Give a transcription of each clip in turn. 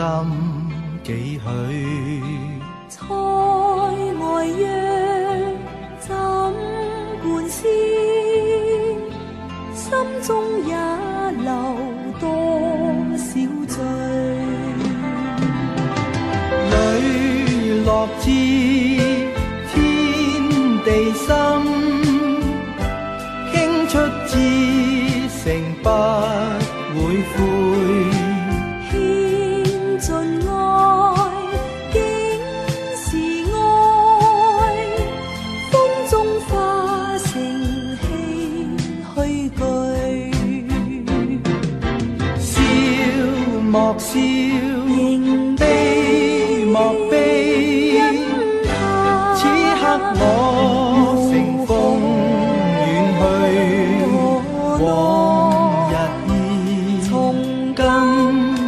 心幾許？塞外約怎灌輸？心中也留多少罪？磊落至天地心，傾出至誠不會悔。莫笑，悲莫悲，此刻我乘風遠去，往日意，今日痴，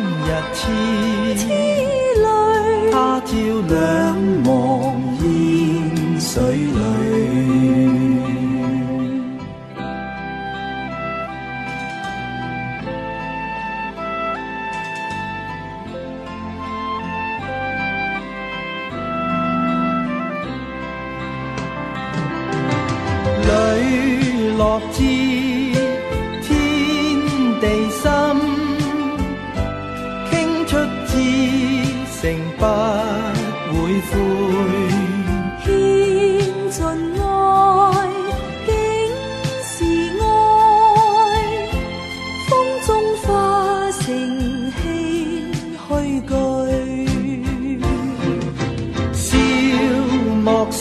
他朝兩忘煙水裏。落至天地心，傾出至誠不會悔。獻盡愛，竟是愛，風中化成氣虛句。笑莫笑。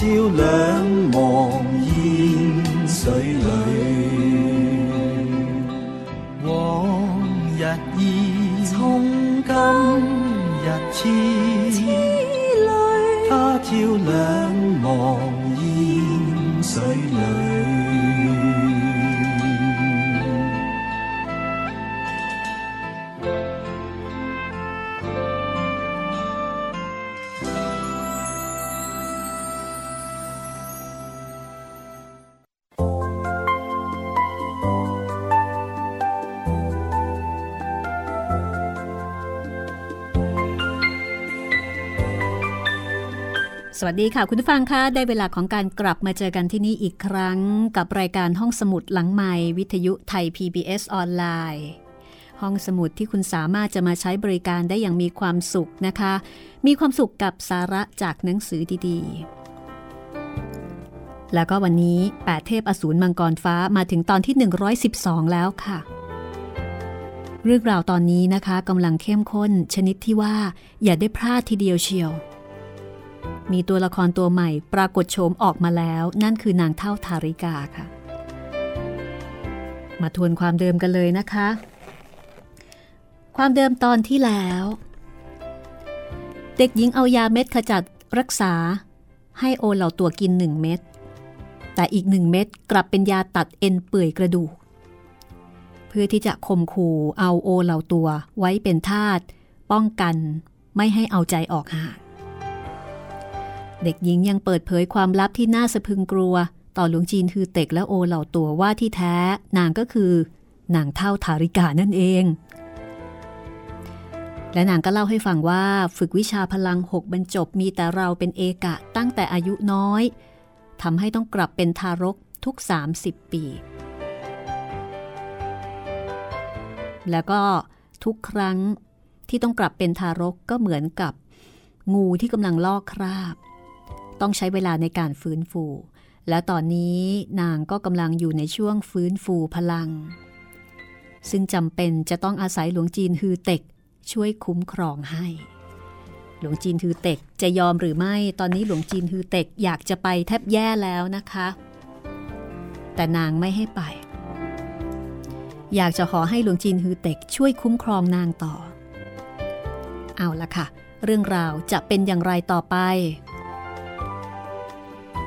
照兩忘煙水裏，往日意，從今日痴，他照兩忘煙水裏。สวัสดีค่ะคุณผู้ฟังคะได้เวลาของการกลับมาเจอกันที่นี่อีกครั้งกับรายการห้องสมุดหลังไมค์วิทยุไทย PBS ออนไลน์ห้องสมุดที่คุณสามารถจะมาใช้บริการได้อย่างมีความสุขนะคะมีความสุขกับสาระจากหนังสือดีๆแล้วก็วันนี้8เทพอสูรมังกรฟ้ามาถึงตอนที่112แล้วค่ะเรื่องราวตอนนี้นะคะกำลังเข้มข้นชนิดที่ว่าอย่าได้พลาดทีเดียวเชียวมีตัวละครตัวใหม่ปรากฏโฉมออกมาแล้วนั่นคือนางเฒ่าธาริกาค่ะมาทวนความเดิมกันเลยนะคะความเดิมตอนที่แล้วเด็กหญิงเอายาเม็ดขจัดรักษาให้โอเหล่าตัวกิน1เม็ดแต่อีก1เม็ดกลับเป็นยาตัดเอ็นเปื่อยกระดูกเพื่อที่จะข่มขู่เอาโอเหล่าตัวไว้เป็นทาสป้องกันไม่ให้เอาใจออกห่างเด็กหญิงยังเปิดเผยความลับที่น่าสะพึงกลัวต่อหลวงจีนฮือเต็กและโอเหล่าตัวว่าที่แท้นางก็คือนางเฒ่าธาริกานั่นเองและนางก็เล่าให้ฟังว่าฝึกวิชาพลัง6บรรจบมีแต่เราเป็นเอกะตั้งแต่อายุน้อยทำให้ต้องกลับเป็นทารกทุก30ปีแล้วก็ทุกครั้งที่ต้องกลับเป็นทารกก็เหมือนกับ งูที่กำลังลอกคราบต้องใช้เวลาในการฟื้นฟูและตอนนี้นางก็กำลังอยู่ในช่วงฟื้นฟูพลังซึ่งจำเป็นจะต้องอาศัยหลวงจีนฮือเต็กช่วยคุ้มครองให้หลวงจีนฮือเต็กจะยอมหรือไม่ตอนนี้หลวงจีนฮือเต็กอยากจะไปแทบแย่แล้วนะคะแต่นางไม่ให้ไปอยากจะขอให้หลวงจีนฮือเต็กช่วยคุ้มครองนางต่อเอาละค่ะเรื่องราวจะเป็นอย่างไรต่อไป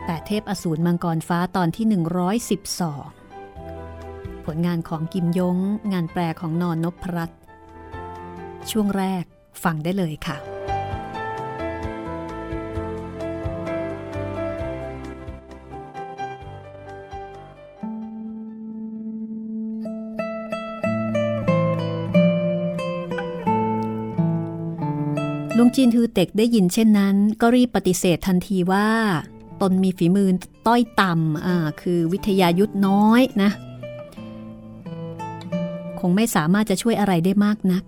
แต่เทพอสูรมังกรฟ้าตอนที่112ผลงานของกิมยงงานแปลของนอนนพรัตน์ช่วงแรกฟังได้เลยค่ะลุงจีนฮือเต็กได้ยินเช่นนั้นก็รีบปฏิเสธทันทีว่าตนมีฝีมือต้อยต่ำคือวิทยายุทธน้อยนะคงไม่สามารถจะช่วยอะไรได้มากนัก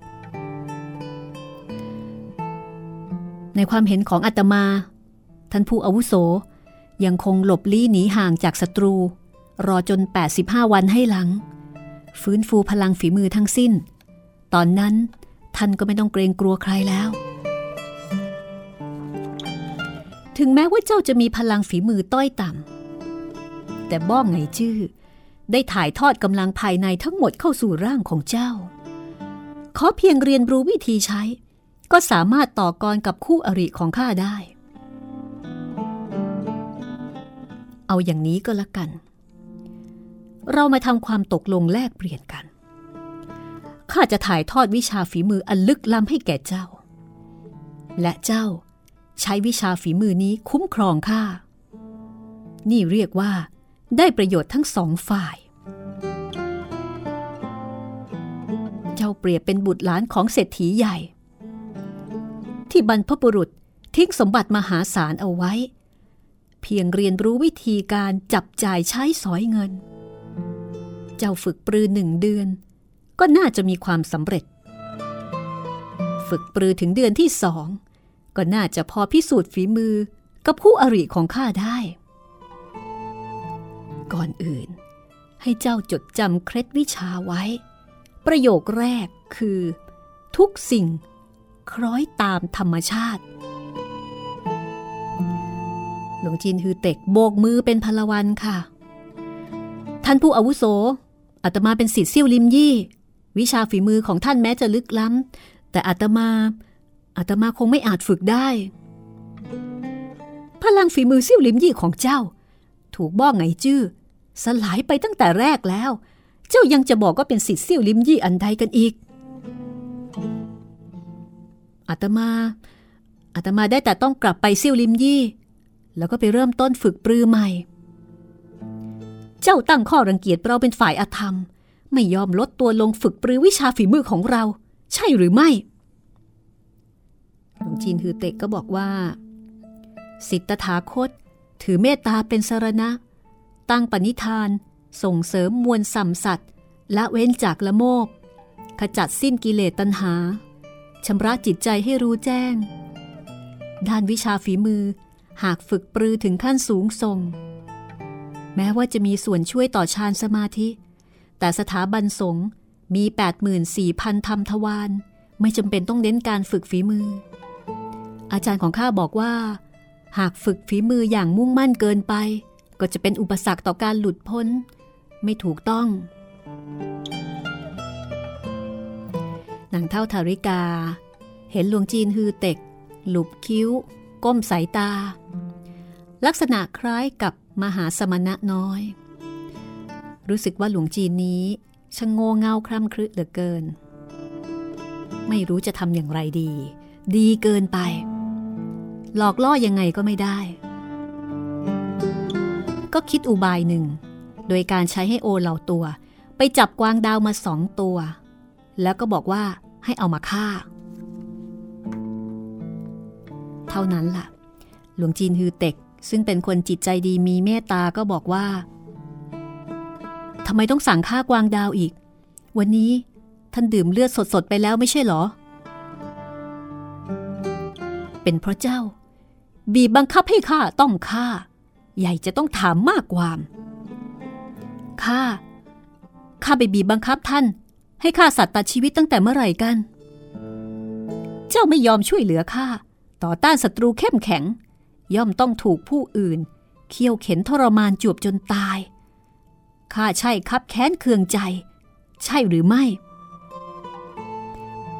ในความเห็นของอาตมาท่านผู้อาวุโสยังคงหลบลี้หนีห่างจากศัตรูรอจน85วันให้หลังฟื้นฟูพลังฝีมือทั้งสิ้นตอนนั้นท่านก็ไม่ต้องเกรงกลัวใครแล้วถึงแม้ว่าเจ้าจะมีพลังฝีมือต้อยต่ำแต่บ้องไงจื้อได้ถ่ายทอดกำลังภายในทั้งหมดเข้าสู่ร่างของเจ้าขอเพียงเรียนรู้วิธีใช้ก็สามารถต่อกรกับคู่อริของข้าได้เอาอย่างนี้ก็แล้วกันเรามาทำความตกลงแลกเปลี่ยนกันข้าจะถ่ายทอดวิชาฝีมืออันลึกล้ำให้แก่เจ้าและเจ้าใช้วิชาฝีมือนี้คุ้มครองข้านี่เรียกว่าได้ประโยชน์ทั้งสองฝ่ายเจ้าเปรียบเป็นบุตรหลานของเศรษฐีใหญ่ที่บรรพบุรุษทิ้งสมบัติมหาศาลเอาไว้เพียงเรียนรู้วิธีการจับจ่ายใช้สอยเงินเจ้าฝึกปรือ1 เดือนก็น่าจะมีความสำเร็จฝึกปรือถึงเดือนที่2ก็น่าจะพอพิสูจน์ฝีมือกับคู่อริของข้าได้ก่อนอื่นให้เจ้าจดจำเคล็ดวิชาไว้ประโยคแรกคือทุกสิ่งคล้อยตามธรรมชาติหลวงจีนฮือเต็กโบกมือเป็นพลวันค่ะท่านผู้อาวุโสอาตมาเป็นศิษย์เซี่ยวลิมยี่วิชาฝีมือของท่านแม้จะลึกล้ำแต่อาตมาคงไม่อาจฝึกได้พลังฝีมือเซี่ยวลิมยี่ของเจ้าถูกบ้องไงจื้อสลายไปตั้งแต่แรกแล้วเจ้ายังจะบอกว่าเป็นศิษย์เซี่ยวลิมยี่อันใดกันอีกอาตมาได้แต่ต้องกลับไปเซี่ยวลิมยี่แล้วก็ไปเริ่มต้นฝึกปรือใหม่เจ้าตั้งข้อรังเกียจเราเป็นฝ่ายอธรรมไม่ยอมลดตัวลงฝึกปรือวิชาฝีมือของเราใช่หรือไม่หลวงจีนฮือเต็กก็บอกว่าสิทธถาคตถือเมตตาเป็นสรณะตั้งปณิธานส่งเสริมมวลสัมสัตว์ละเว้นจากละโมบขจัดสิ้นกิเลสตัณหาชำระจิตใจให้รู้แจ้งด้านวิชาฝีมือหากฝึกปรือถึงขั้นสูงส่งแม้ว่าจะมีส่วนช่วยต่อฌานสมาธิแต่สถาบันสงฆ์มี 84,000 ธรรมทวารไม่จำเป็นต้องเน้นการฝึกฝีมืออาจารย์ของข้าบอกว่าหากฝึกฝีมืออย่างมุ่งมั่นเกินไปก็จะเป็นอุปสรรคต่อการหลุดพ้นไม่ถูกต้องนางเฒ่าธาริกาเห็นหลวงจีนฮือเต็กหลุบคิ้วก้มสายตาลักษณะคล้ายกับมหาสมณะน้อยรู้สึกว่าหลวงจีนนี้ชะโงเงาคร่ำครึเหลือเกินไม่รู้จะทำอย่างไรดีเกินไปหลอกล่อยังไงก็ไม่ได้ก็คิดอุบายหนึ่งโดยการใช้ให้โอเหล่าตัวไปจับกวางดาวมา2 ตัวแล้วก็บอกว่าให้เอามาฆ่าเท่านั้นล่ะหลวงจีนฮือเต็กซึ่งเป็นคนจิตใจดีมีเมตตาก็บอกว่าทำไมต้องสั่งฆ่ากวางดาวอีกวันนี้ท่านดื่มเลือดสดๆไปแล้วไม่ใช่หรอ เป็นเพราะเจ้าบีบบังคับให้ข้าต้องฆ่าใหญ่จะต้องถามมากความข้าไปบีบบังคับท่านให้ฆ่าสัตว์ตัดชีวิตตั้งแต่เมื่อไหร่กันเจ้าไม่ยอมช่วยเหลือข้าต่อต้านศัตรูเข้มแข็งย่อมต้องถูกผู้อื่นเคี่ยวเข็นทรมานจวบจนตายข้าใช่ครับแค้นเคืองใจใช่หรือไม่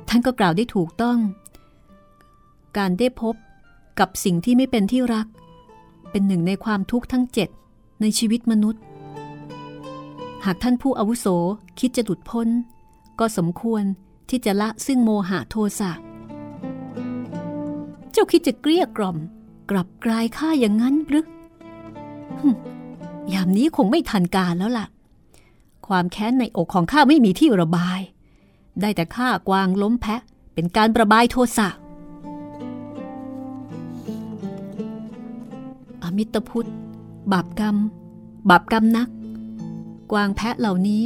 ท่านก็กล่าวได้ถูกต้องการได้พบกับสิ่งที่ไม่เป็นที่รักเป็นหนึ่งในความทุกข์ทั้ง7ในชีวิตมนุษย์หากท่านผู้อาวุโสคิดจะหลุดพ้นก็สมควรที่จะละซึ่งโมหะโทสะเจ้าคิดจะเกลี้ยกล่อมกลับกลายข้าอย่างนั้นหรือยามนี้คงไม่ทันการแล้วล่ะความแค้นในอกของข้าไม่มีที่ระบายได้แต่ฆ่ากวางล้มแพะเป็นการระบายโทสะอมิตพุทธบาปกรรมนักกวางแพะเหล่านี้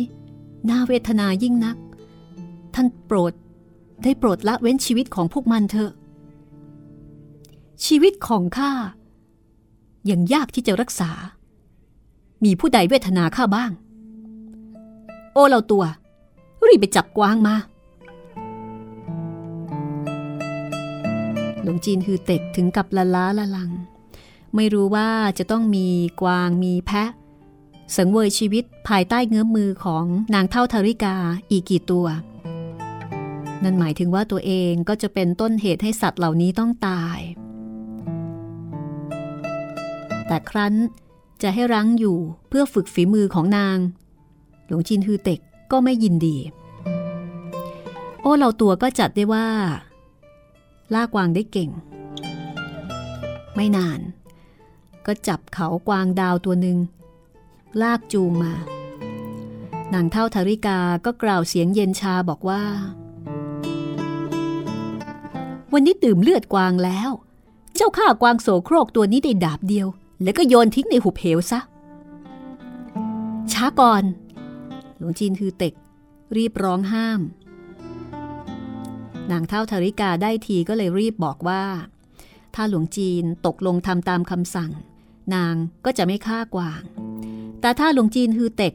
น่าเวทนายิ่งนักท่านโปรดละเว้นชีวิตของพวกมันเถอะชีวิตของข้ายังยากที่จะรักษามีผู้ใดเวทนาข้าบ้างโอเราตัวรีบไปจับกวางมาหลวงจีนฮือเต็กถึงกับละล้าละลังไม่รู้ว่าจะต้องมีกวางมีแพะสังเวยชีวิตภายใต้เงื้อมมือของนางเฒ่าธาริกาอีกกี่ตัวนั่นหมายถึงว่าตัวเองก็จะเป็นต้นเหตุให้สัตว์เหล่านี้ต้องตายแต่ครั้นจะให้รั้งอยู่เพื่อฝึกฝีมือของนางหลวงจีนฮือเต็กก็ไม่ยินดีโอ้เราตัวก็จัดได้ว่าล่ากวางได้เก่งไม่นานก็จับเขากวางดาวตัวหนึ่งลากจูงมานางเฒ่าธาริกาก็กล่าวเสียงเย็นชาบอกว่าวันนี้ดื่มเลือดกวางแล้วเจ้าข้ากวางโสโครกตัวนี้ได้ดาบเดียวแล้วก็โยนทิ้งในหุบเหวซะช้าก่อนหลวงจีนฮือเต็กรีบร้องห้ามนางเฒ่าธาริกาได้ทีก็เลยรีบบอกว่าถ้าหลวงจีนตกลงทำตามคำสั่งนางก็จะไม่ฆ่ากวางแต่ถ้าหลวงจีนฮือเต็ก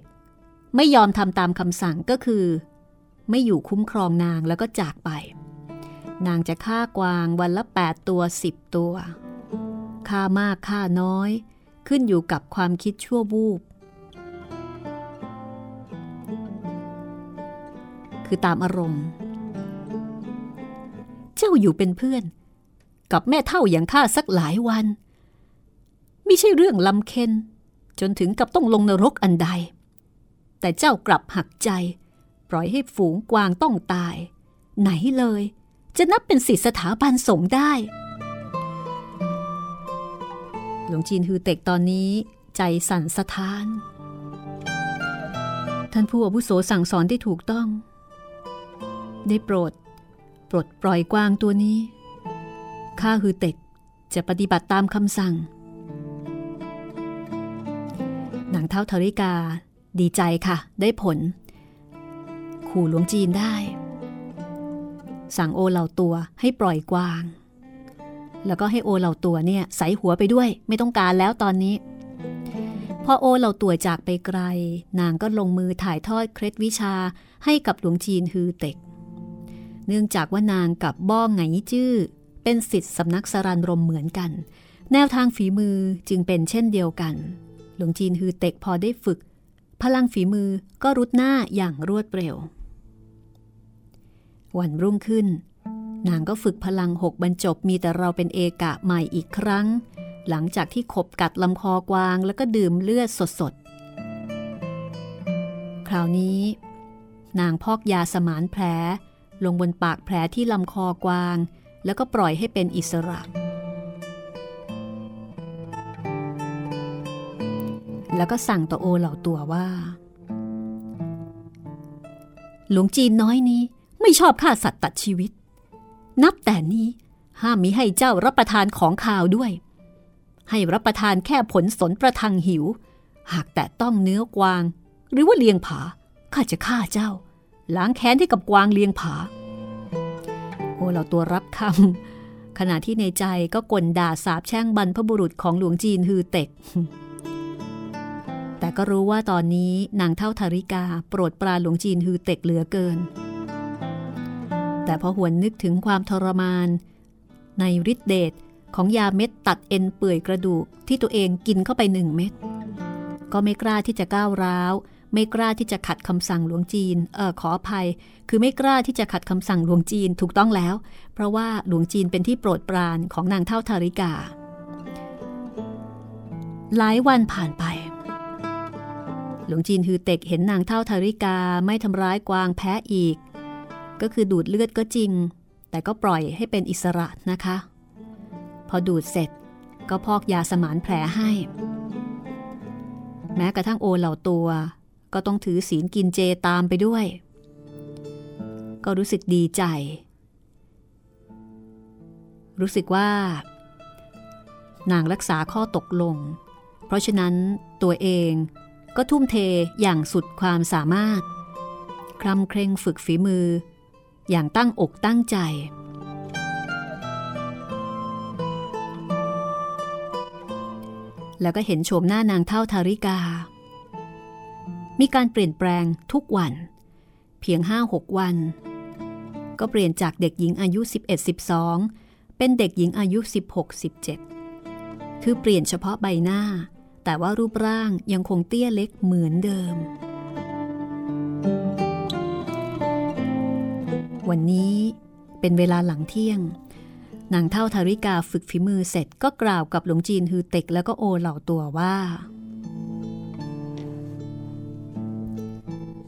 ไม่ยอมทำตามคำสั่งก็คือไม่อยู่คุ้มครองนางแล้วก็จากไปนางจะฆ่ากวางวันละ8ตัว10ตัวฆ่ามากฆ่าน้อยขึ้นอยู่กับความคิดชั่ววูบคือตามอารมณ์เจ้าอยู่เป็นเพื่อนกับแม่เฒ่าอย่างข้าสักหลายวันไม่ใช่เรื่องลำเค็นจนถึงกับต้องลงนรกอันใดแต่เจ้ากลับหักใจปล่อยให้ฝูงกวางต้องตายไหนเลยจะนับเป็นศิษย์สถาบันสงฆ์ได้หลวงจีนฮือเต็กตอนนี้ใจสั่นสะท้านท่านผู้อาวุโสสั่งสอนได้ถูกต้องได้โปรดปล่อยกวางตัวนี้ข้าฮือเต็กจะปฏิบัติตามคำสั่งนางเฒ่าธาริกาดีใจค่ะได้ผลขู่หลวงจีนได้สั่งโอเหล่าตัวให้ปล่อยกวางแล้วก็ให้โอเหล่าตัวเนี่ยใส่หัวไปด้วยไม่ต้องการแล้วตอนนี้พอโอเหล่าตัวจากไปไกลนางก็ลงมือถ่ายทอดเคล็ดวิชาให้กับหลวงจีนฮือเต็กเนื่องจากว่านางกับบ้องไหงจื้อเป็นศิษย์สำนักสรันรมเหมือนกันแนวทางฝีมือจึงเป็นเช่นเดียวกันหลวงจีนฮือเต็กพอได้ฝึกพลังฝีมือก็รุดหน้าอย่างรวดเร็ววันรุ่งขึ้นนางก็ฝึกพลัง6บรรจบมีแต่เราเป็นเอกะใหม่อีกครั้งหลังจากที่ขบกัดลำคอกวางแล้วก็ดื่มเลือดสดๆคราวนี้นางพอกยาสมานแผลลงบนปากแผลที่ลำคอกวางแล้วก็ปล่อยให้เป็นอิสระแล้วก็สั่งต่อโอเหล่าตัวว่าหลวงจีนน้อยนี้ไม่ชอบฆ่าสัตว์ตัดชีวิตนับแต่นี้ห้ามมิให้เจ้ารับประทานของคาวด้วยให้รับประทานแค่ผลสนประทังหิวหากแต่ต้องเนื้อกวางหรือว่าเลียงผาข้าจะฆ่าเจ้าล้างแค้นให้กับกวางเลียงผาโอเหล่าตัวรับค ขณะที่ในใจก็ก่นด่าสาปแช่งบรรพบุรุษของหลวงจีนฮือเต็กแต่ก็รู้ว่าตอนนี้นางเท่าธาริกาโปรดปรานหลวงจีนฮือเต็กเหลือเกินแต่พอหวนนึกถึงความทรมานในฤทธิ์เดชของยาเม็ดตัดเอ็นเปื่อยกระดูกที่ตัวเองกินเข้าไป1เม็ดก็ไม่กล้าที่จะก้าวร้าวไม่กล้าที่จะขัดคำสั่งหลวงจีนขออภัยคือไม่กล้าที่จะขัดคำสั่งหลวงจีนถูกต้องแล้วเพราะว่าหลวงจีนเป็นที่โปรดปรานของนางเท่าธาริกาหลายวันผ่านไปหลวงจีนฮือเต็กเห็นนางเท่าธาริกาไม่ทำร้ายกวางแพ้อีกก็คือดูดเลือดก็จริงแต่ก็ปล่อยให้เป็นอิสระนะคะพอดูดเสร็จก็พอกยาสมานแผลให้แม้กระทั่งโอเหล่าตัวก็ต้องถือศีลกินเจตามไปด้วยก็รู้สึกดีใจรู้สึกว่านางรักษาข้อตกลงเพราะฉะนั้นตัวเองก็ทุ่มเทอย่างสุดความสามารถคร่ำเคร่งฝึกฝีมืออย่างตั้งอกตั้งใจแล้วก็เห็นโฉมหน้านางเท่าธาริกามีการเปลี่ยนแปลงทุกวันเพียง 5-6 วันก็เปลี่ยนจากเด็กหญิงอายุ 11-12 เป็นเด็กหญิงอายุ 16-17 คือเปลี่ยนเฉพาะใบหน้าแต่ว่ารูปร่างยังคงเตี้ยเล็กเหมือนเดิมวันนี้เป็นเวลาหลังเที่ยงนางเท่าธาริกาฝึกฝีมือเสร็จก็กล่าวกับหลวงจีนฮือเต็กแล้วก็โอเหล่าตัวว่า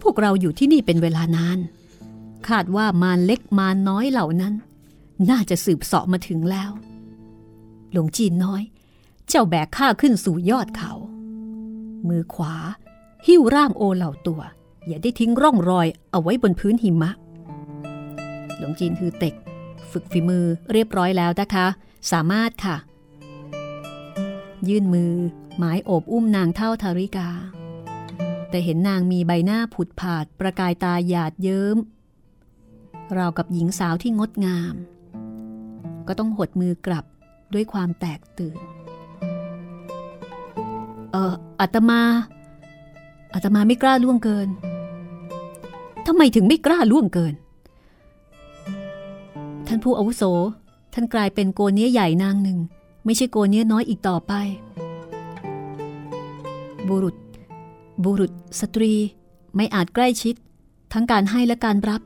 พวกเราอยู่ที่นี่เป็นเวลานานคาดว่ามารเล็กมารน้อยเหล่านั้นน่าจะสืบเสาะมาถึงแล้วหลวงจีนน้อยเจ้าแบกข้าขึ้นสู่ยอดเขามือขวาหิ้วร่างโอเหล่าตัวอย่าได้ทิ้งร่องรอยเอาไว้บนพื้นหิมะหลวงจีนฮือเต็กฝึกฝีมือเรียบร้อยแล้วนะคะสามารถค่ะยื่นมือหมายโอบอุ้มนางเท่าธาริกาแต่เห็นนางมีใบหน้าผุดผาดประกายตาหยาดเยิ้มราวกับหญิงสาวที่งดงามก็ต้องหดมือกลับด้วยความแตกตื่นอาตมาไม่กล้าล่วงเกินทำไมถึงไม่กล้าล่วงเกินท่านผู้อาวุโสท่านกลายเป็นโกเนี้ยใหญ่นางหนึ่งไม่ใช่โกเนี้ยน้อยอีกต่อไปบุรุษสตรีไม่อาจใกล้ชิดทั้งการให้และการรับ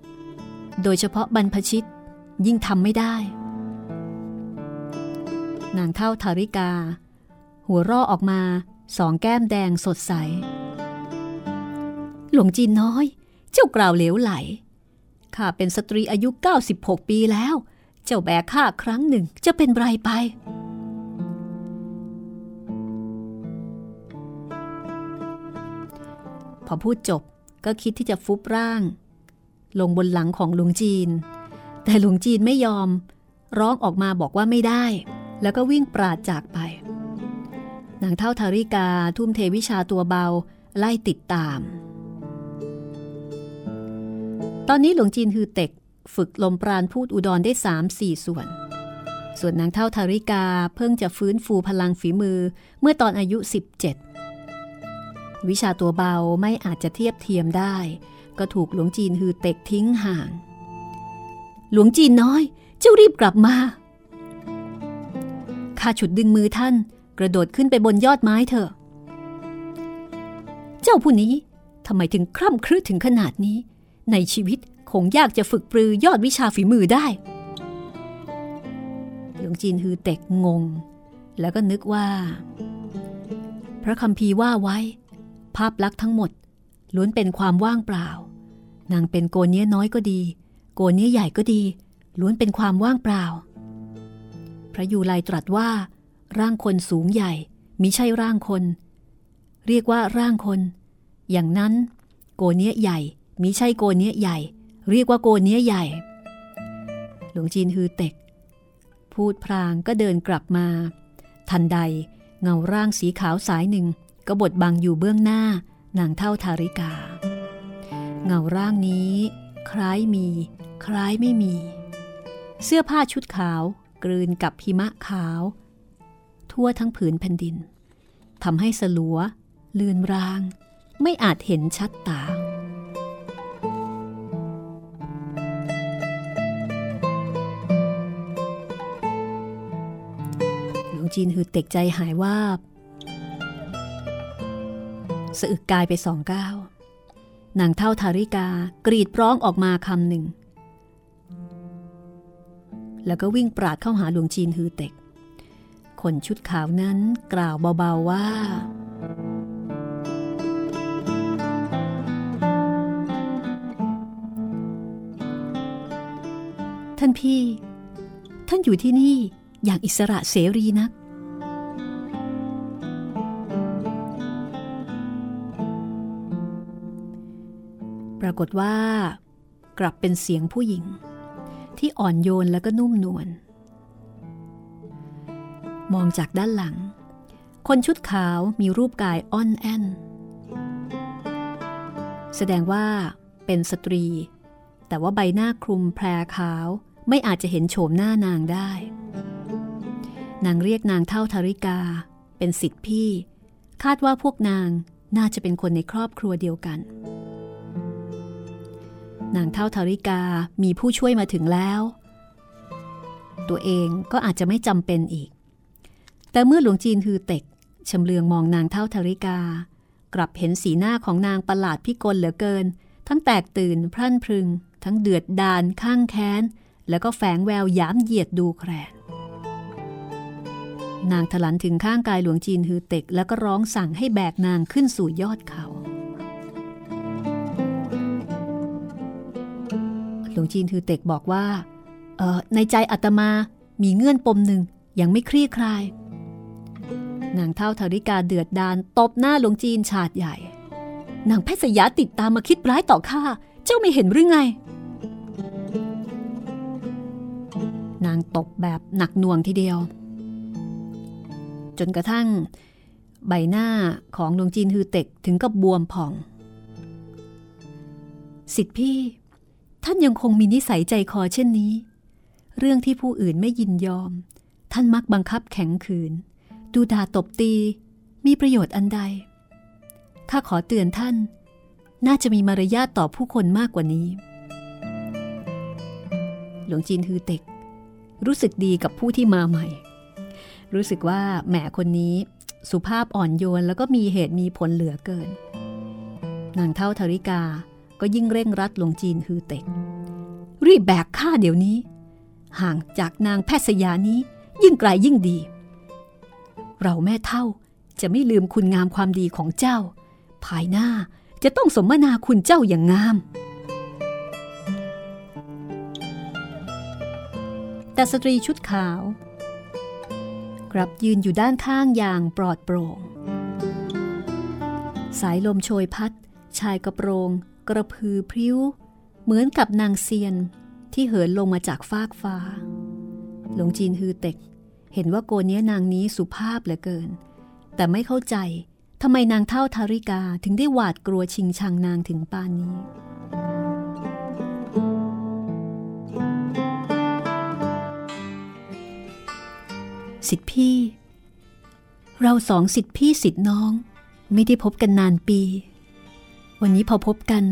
โดยเฉพาะบรรพชิตยิ่งทำไม่ได้นางเท่าธาริกาหัวร่อออกมาสองแก้มแดงสดใสหลวงจีนน้อยเจ้ากล่าวเหลวไหลข้าเป็นสตรีอายุ96ปีแล้วเจ้าแบกข้าครั้งหนึ่งจะเป็นไรไปพอพูดจบก็คิดที่จะฟุบร่างลงบนหลังของหลวงจีนแต่หลวงจีนไม่ยอมร้องออกมาบอกว่าไม่ได้แล้วก็วิ่งปราดจากไปนางเท่าธาริกาทุ่มเทวิชาตัวเบาไล่ติดตามตอนนี้หลวงจีนฮือเต็กฝึกลมปราณพูดอุดรได้ 3-4 ส่วนนางเท่าธาริกาเพิ่งจะฟื้นฟูพลังฝีมือเมื่อตอนอายุ17วิชาตัวเบาไม่อาจจะเทียบเทียมได้ก็ถูกหลวงจีนฮือเต็กทิ้งห่างหลวงจีนน้อยเจ้ารีบกลับมาข้าฉุดดึงมือท่านกระโดดขึ้นไปบนยอดไม้เถอะเจ้าผู้นี้ทำไมถึงคร่ำครื้อถึงขนาดนี้ในชีวิตคงยากจะฝึกปรือยอดวิชาฝีมือได้หลวงจีนฮือเต็กงงแล้วก็นึกว่าพระคัมภีร์ว่าไว้ภาพลักษณ์ทั้งหมดล้วนเป็นความว่างเปล่านางเป็นโกเนี้ยน้อยก็ดีโกเนี้ยใหญ่ก็ดีล้วนเป็นความว่างเปล่าพระยูไลตรัสว่าร่างคนสูงใหญ่มิใช่ร่างคนเรียกว่าร่างคนอย่างนั้นโกเนี้ยใหญ่มิใช่โกเนี้ยใหญ่เรียกว่าโกเนี้ยใหญ่หลวงจีนฮือเต็กพูดพลางก็เดินกลับมาทันใดเงาร่างสีขาวสายหนึ่งก็บดบังอยู่เบื้องหน้านางเท่าธาริกาเงาร่างนี้คล้ายมีคล้ายไม่มีเสื้อผ้าชุดขาว กลืนกับหิมะขาวทั่วทั้งผืนแผ่นดินทำให้สลัวเลือนรางไม่อาจเห็นชัดตาหลวงจีนหืดเต็กใจหายวาบสะอึกกายไปสองก้าวนางเฒ่าทาริกากรีดร้องออกมาคำหนึ่งแล้วก็วิ่งปราดเข้าหาหลวงจีนฮือเต็กคนชุดขาวนั้นกล่าวเบาๆว่าท่านพี่ท่านอยู่ที่นี่อย่างอิสระเสรีนักปรากฏว่ากลับเป็นเสียงผู้หญิงที่อ่อนโยนแล้วก็นุ่มนวลมองจากด้านหลังคนชุดขาวมีรูปกายอ่อนแอนแสดงว่าเป็นสตรีแต่ว่าใบหน้าคลุมแพรขาวไม่อาจจะเห็นโฉมหน้านางได้นางเรียกนางเฒ่าทาริกาเป็นศิษย์พี่คาดว่าพวกนางน่าจะเป็นคนในครอบครัวเดียวกันนางเฒ่าทาริกามีผู้ช่วยมาถึงแล้วตัวเองก็อาจจะไม่จำเป็นอีกแต่เมื่อหลวงจีนฮือเต็กชำเลืองมองนางเฒ่าทาริกากลับเห็นสีหน้าของนางประหลาดพิกลเหลือเกินทั้งแตกตื่นพรั่นพรึงทั้งเดือดดาลข้างแค้นแล้วก็แฝงแววหยามเหยียดดูแคลนนางถลันถึงข้างกายหลวงจีนฮือเต็กแล้วก็ร้องสั่งให้แบกนางขึ้นสู่ยอดเขาหลวงจีนฮือเต็กบอกว่าในใจอาตมามีเงื่อนปมหนึ่งยังไม่คลี่คลายนางเฒ่าทาริกาเดือดดาลตบหน้าหลวงจีนฉาดใหญ่นางแพทย์สยาติดตามมาคิดร้ายต่อข้าเจ้าไม่เห็นหรือไงนางตบแบบหนักหน่วงทีเดียวจนกระทั่งใบหน้าของหลวงจีนฮือเต็กถึงกับบวมผ่องสิทธิพี่ท่านยังคงมีนิสัยใจคอเช่นนี้เรื่องที่ผู้อื่นไม่ยินยอมท่านมักบังคับแข็งขืนดูด่าตบตีมีประโยชน์อันใดข้าขอเตือนท่านน่าจะมีมารยาทต่อผู้คนมากกว่านี้หลวงจีนฮือเต็กรู้สึกดีกับผู้ที่มาใหม่รู้สึกว่าแหมคนนี้สุภาพอ่อนโยนแล้วก็มีเหตุมีผลเหลือเกินนางเฒ่าทาริกาก็ยิ่งเร่งรัดหลวงจีนฮือเต็กรีบแบกข้าเดี๋ยวนี้ห่างจากนางแพทย์สยานี้ยิ่งไกลยิ่งดีเราแม่เฒ่าจะไม่ลืมคุณงามความดีของเจ้าภายหน้าจะต้องสมนาคุณเจ้าอย่างงามแต่สตรีชุดขาวกลับยืนอยู่ด้านข้างอย่างปลอดโปร่งสายลมโชยพัดชายกระโปรงกระพือพริ้วเหมือนกับนางเซียนที่เหินลงมาจากฟากฟ้าหลวงจีนฮือเต็กเห็นว่าโกเนี้ยนางนี้สุภาพเหลือเกินแต่ไม่เข้าใจทำไมนางเฒ่าทาริกาถึงได้หวาดกลัวชิงชังนางถึงป่านนี้สิทธิพี่เราสองสิทธิพี่สิทธิน้องไม่ได้พบกันนานปีวันนี้พอพบกัน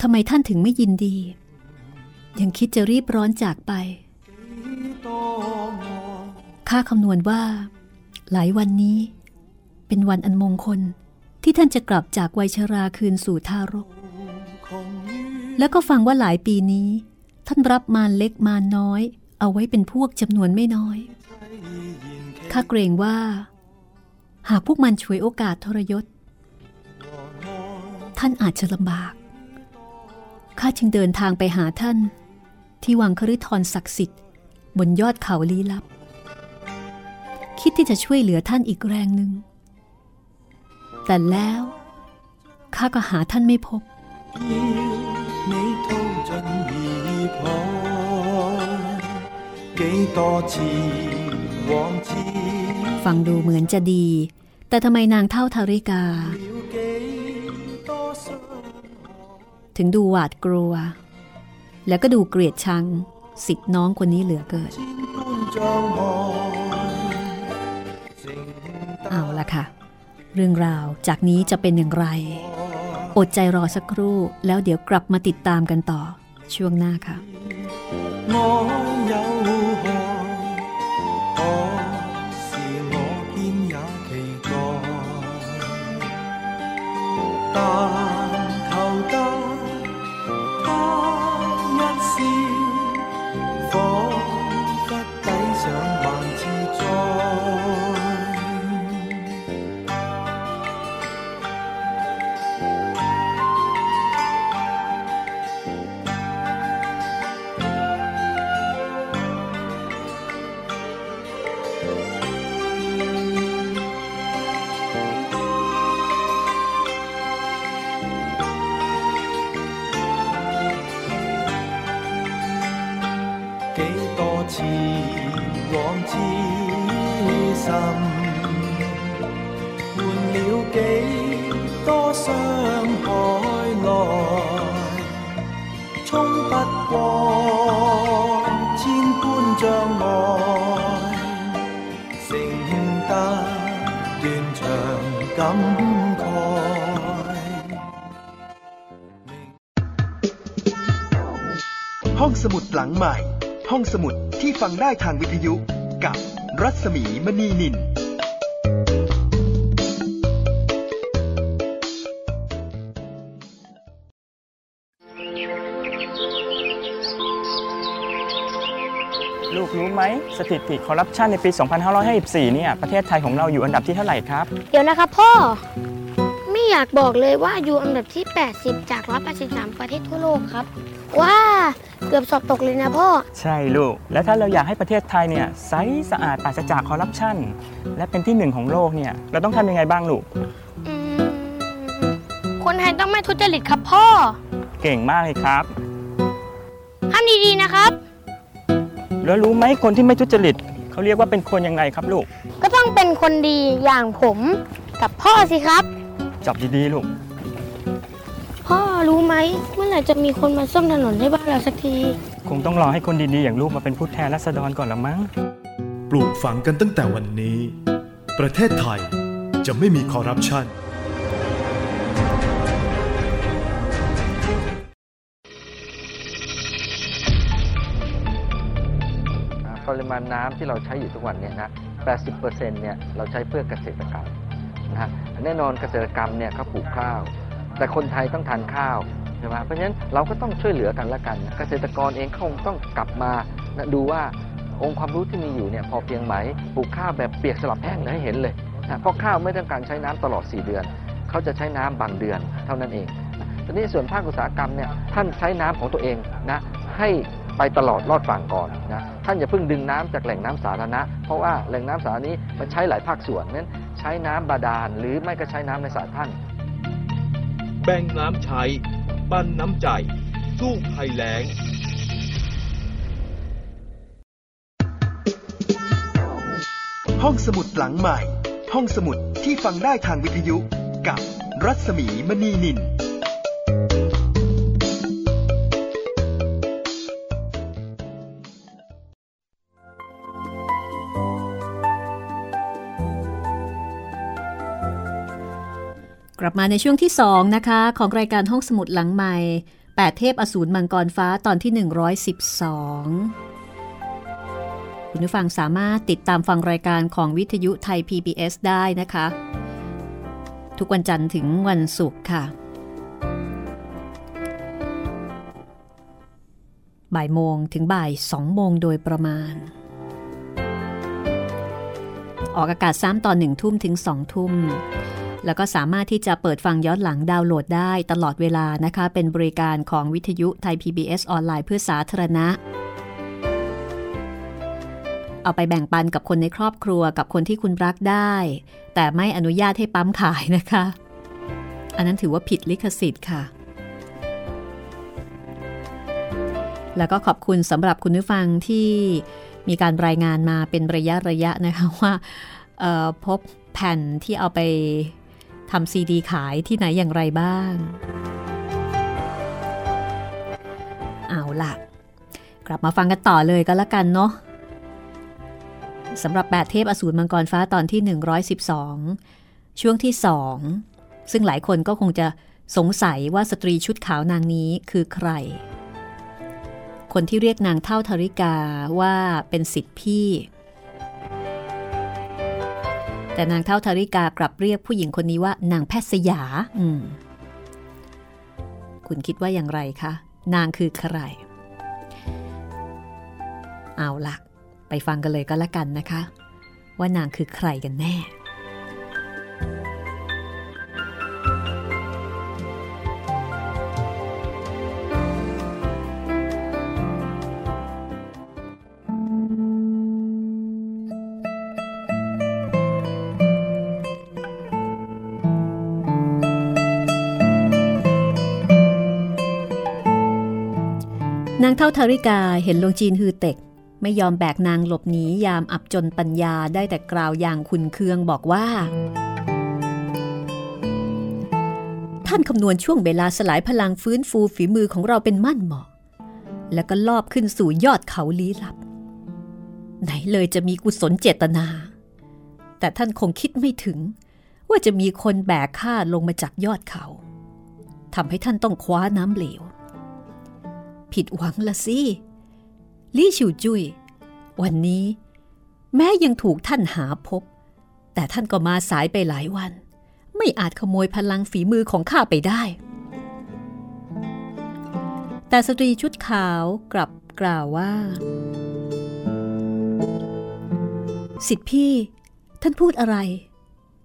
ทำไมท่านถึงไม่ยินดียังคิดจะรีบร้อนจากไปข้าคำนวณว่าหลายวันนี้เป็นวันอันมงคลที่ท่านจะกลับจากวัยชราคืนสู่ทารกแล้วก็ฟังว่าหลายปีนี้ท่านรับมารเล็กมารน้อยเอาไว้เป็นพวกจำนวนไม่น้อยข้าเกรงว่าหากพวกมันฉวยโอกาสทรยศท่านอาจจะลำบากข้าจึงเดินทางไปหาท่านที่วังคฤธรศักดิ์สิทธิ์บนยอดเขาลี้ลับคิดที่จะช่วยเหลือท่านอีกแรงหนึ่งแต่แล้วข้าก็หาท่านไม่พบฟังดูเหมือนจะดีแต่ทำไมนางเฒ่าทาริกาถึงดูหวาดกลัวแล้วก็ดูเกลียดชังสิทธิน้องคนนี้เหลือเกิน เอาละค่ะเรื่องราวจากนี้จะเป็นอย่างไรอดใจรอสักครู่แล้วเดี๋ยวกลับมาติดตามกันต่อช่วงหน้าค่ะห้องสมุดหลังใหม่ห้องสมุดที่ฟังได้ทางวิทยุกับรัศมีมณีนินลูกรู้ไหมสถิติคอร์รัปชันในปี 2554 เนี่ยประเทศไทยของเราอยู่อันดับที่เท่าไหร่ครับเดี๋ยวนะครับพ่อไม่อยากบอกเลยว่าอยู่อันดับที่80จาก183ประเทศทั่วโลกครับว้าเกือบสอบตกเลยนะพ่อใช่ลูกและถ้าเราอยากให้ประเทศไทยเนี่ยใสสะอาดปราศจากคอร์รัปชันและเป็นที่1ของโลกเนี่ยเราต้องทำยังไงบ้างลูกคนไทยต้องไม่ทุจริตครับพ่อเก่งมากเลยครับทำดีๆนะครับแล้วรู้ไหมคนที่ไม่ทุจริตเขาเรียกว่าเป็นคนยังไงครับลูกก็ต้องเป็นคนดีอย่างผมกับพ่อสิครับจับดีๆลูกพ่อรู้ไหมเมื่อไหร่จะมีคนมาซ่อมถนนให้บ้านเราสักทีคงต้องรอให้คนดีๆอย่างลูกมาเป็นผู้แทนราษฎรก่อนละมั้งปลูกฝังกันตั้งแต่วันนี้ประเทศไทยจะไม่มีคอร์รัปชันปริมาณน้ำที่เราใช้อยู่ทุกวันเนี่ยนะ 80% เนี่ยเราใช้เพื่อเกษตรกรรมนะแน่นอนเกษตรกรรมเนี่ยเขาปลูกข้าวแต่คนไทยต้องทานข้าวใช่ไหมเพราะฉะนั้นเราก็ต้องช่วยเหลือกันละกันเกษตรกรเองคงต้องกลับมาดูว่าองค์ความรู้ที่มีอยู่เนี่ยพอเพียงไหมปลูกข้าวแบบเปียกสลับแห้งให้เห็นเลยนะเพราะข้าวไม่ต้องการใช้น้ำตลอด4เดือนเขาจะใช้น้ำบางเดือนเท่านั้นเองตอนนี้ส่วนภาคอุตสาหกรรมเนี่ยท่านใช้น้ำของตัวเองนะให้ไปตลอดรอดฝั่งก่อนนะท่านอย่าเพิ่งดึงน้ำจากแหล่งน้ำสาธารณะเพราะว่าแหล่งน้ำสาธารณะนี้มันใช้หลายภาคส่วนนั้นใช้น้ำบาดาลหรือไม่ก็ใช้น้ำในสระท่านแบ่งน้ำใช้ปั้นน้ำใจสู้ภัยแล้งห้องสมุดหลังใหม่ห้องสมุดที่ฟังได้ทางวิทยุกับรัศมีมณีนินกลับมาในช่วงที่2นะคะของรายการห้องสมุดหลังใหม่8เทพอสูรมังกรฟ้าตอนที่112คุณผู้ฟังสามารถติดตามฟังรายการของวิทยุไทย PBS ได้นะคะทุกวันจันทร์ถึงวันศุกร์ค่ะบ่ายโมงถึงบ่าย2โมงโดยประมาณออกอากาศ3ตอน1ทุ่มถึง2ทุ่มแล้วก็สามารถที่จะเปิดฟังย้อนหลังดาวน์โหลดได้ตลอดเวลานะคะเป็นบริการของวิทยุไทย PBS ออนไลน์เพื่อสาธารณะเอาไปแบ่งปันกับคนในครอบครัวกับคนที่คุณรักได้แต่ไม่อนุญาตให้ปั๊มขายนะคะอันนั้นถือว่าผิดลิขสิทธิ์ค่ะแล้วก็ขอบคุณสำหรับคุณผู้ฟังที่มีการรายงานมาเป็นระยะนะคะว่าพบแผ่นที่เอาไปทำซีดีขายที่ไหนอย่างไรบ้างเอาล่ะกลับมาฟังกันต่อเลยก็แล้วกันเนาะ สำหรับ8เทพอสูรมังกรฟ้าตอนที่112ช่วงที่2ซึ่งหลายคนก็คงจะสงสัยว่าสตรีชุดขาวนางนี้คือใครคนที่เรียกนางเท่าธริกาว่าเป็นศิษย์พี่แต่นางเท่าธริกากลับเรียกผู้หญิงคนนี้ว่านางแพทย์สยาคุณคิดว่าอย่างไรคะนางคือใครเอาล่ะไปฟังกันเลยก็แล้วกันนะคะว่านางคือใครกันแน่นางเท่าธาริกาเห็นหลวงจีนฮือเต็กไม่ยอมแบกนางหลบหนียามอับจนปัญญาได้แต่กล่าวอย่างขุ่นเคืองบอกว่าท่านคำนวณช่วงเวลาสลายพลังฟื้นฟูฝีมือของเราเป็นมั่นเหมาะแล้วก็ลอบขึ้นสู่ยอดเขาลี้ลับไหนเลยจะมีกุศลเจตนาแต่ท่านคงคิดไม่ถึงว่าจะมีคนแบกข้าลงมาจากยอดเขาทำให้ท่านต้องคว้าน้ำเหลวผิดหวังละสิลี่ชิวจุยวันนี้แม้ยังถูกท่านหาพบแต่ท่านก็มาสายไปหลายวันไม่อาจขโมยพลังฝีมือของข้าไปได้แต่สตรีชุดขาวกลับกล่าวว่าศิษย์พี่ท่านพูดอะไร